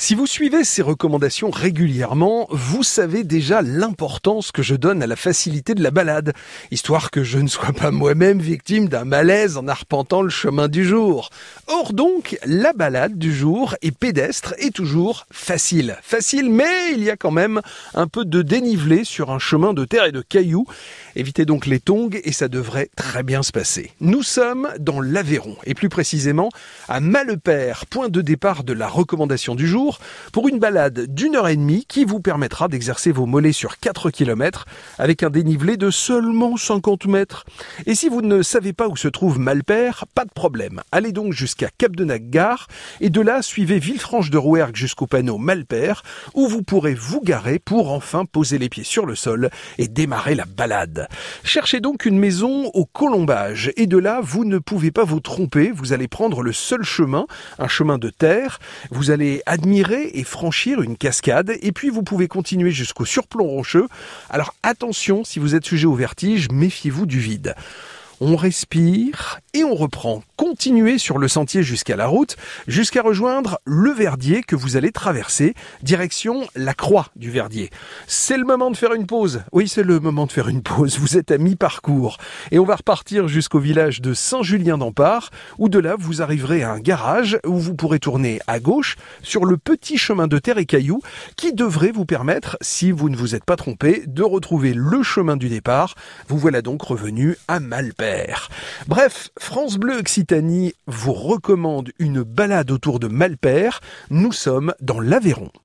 Si vous suivez ces recommandations régulièrement, vous savez déjà l'importance que je donne à la facilité de la balade, histoire que je ne sois pas moi-même victime d'un malaise en arpentant le chemin du jour. Or donc, la balade du jour est pédestre et toujours facile. Facile, mais il y a quand même un peu de dénivelé sur un chemin de terre et de cailloux. Évitez donc les tongs et ça devrait très bien se passer. Nous sommes dans l'Aveyron, et plus précisément à Malpère, point de départ de la recommandation du jour, pour une balade d'1h30 qui vous permettra d'exercer vos mollets sur 4 km avec un dénivelé de seulement 50 mètres. Et si vous ne savez pas où se trouve Malpère, pas de problème. Allez donc jusqu'à Cap de Naggar et de là suivez Villefranche-de-Rouergue jusqu'au panneau Malpère où vous pourrez vous garer pour enfin poser les pieds sur le sol et démarrer la balade. Cherchez donc une maison au colombage et de là vous ne pouvez pas vous tromper, vous allez prendre le seul chemin, un chemin de terre, vous allez admirer et franchir une cascade et puis vous pouvez continuer jusqu'au surplomb rocheux. Alors attention, si vous êtes sujet au vertige, méfiez-vous du vide. On respire et on reprend. Continuez sur le sentier jusqu'à la route, jusqu'à rejoindre le Verdier que vous allez traverser, direction la Croix du Verdier. C'est le moment de faire une pause. Oui, c'est le moment de faire une pause. Vous êtes à mi-parcours. Et on va repartir jusqu'au village de Saint-Julien-d'Empart, où de là, vous arriverez à un garage où vous pourrez tourner à gauche sur le petit chemin de terre et cailloux qui devrait vous permettre, si vous ne vous êtes pas trompé, de retrouver le chemin du départ. Vous voilà donc revenu à Malpère. Bref, France Bleu Occitanie vous recommande une balade autour de Malpère. Nous sommes dans l'Aveyron.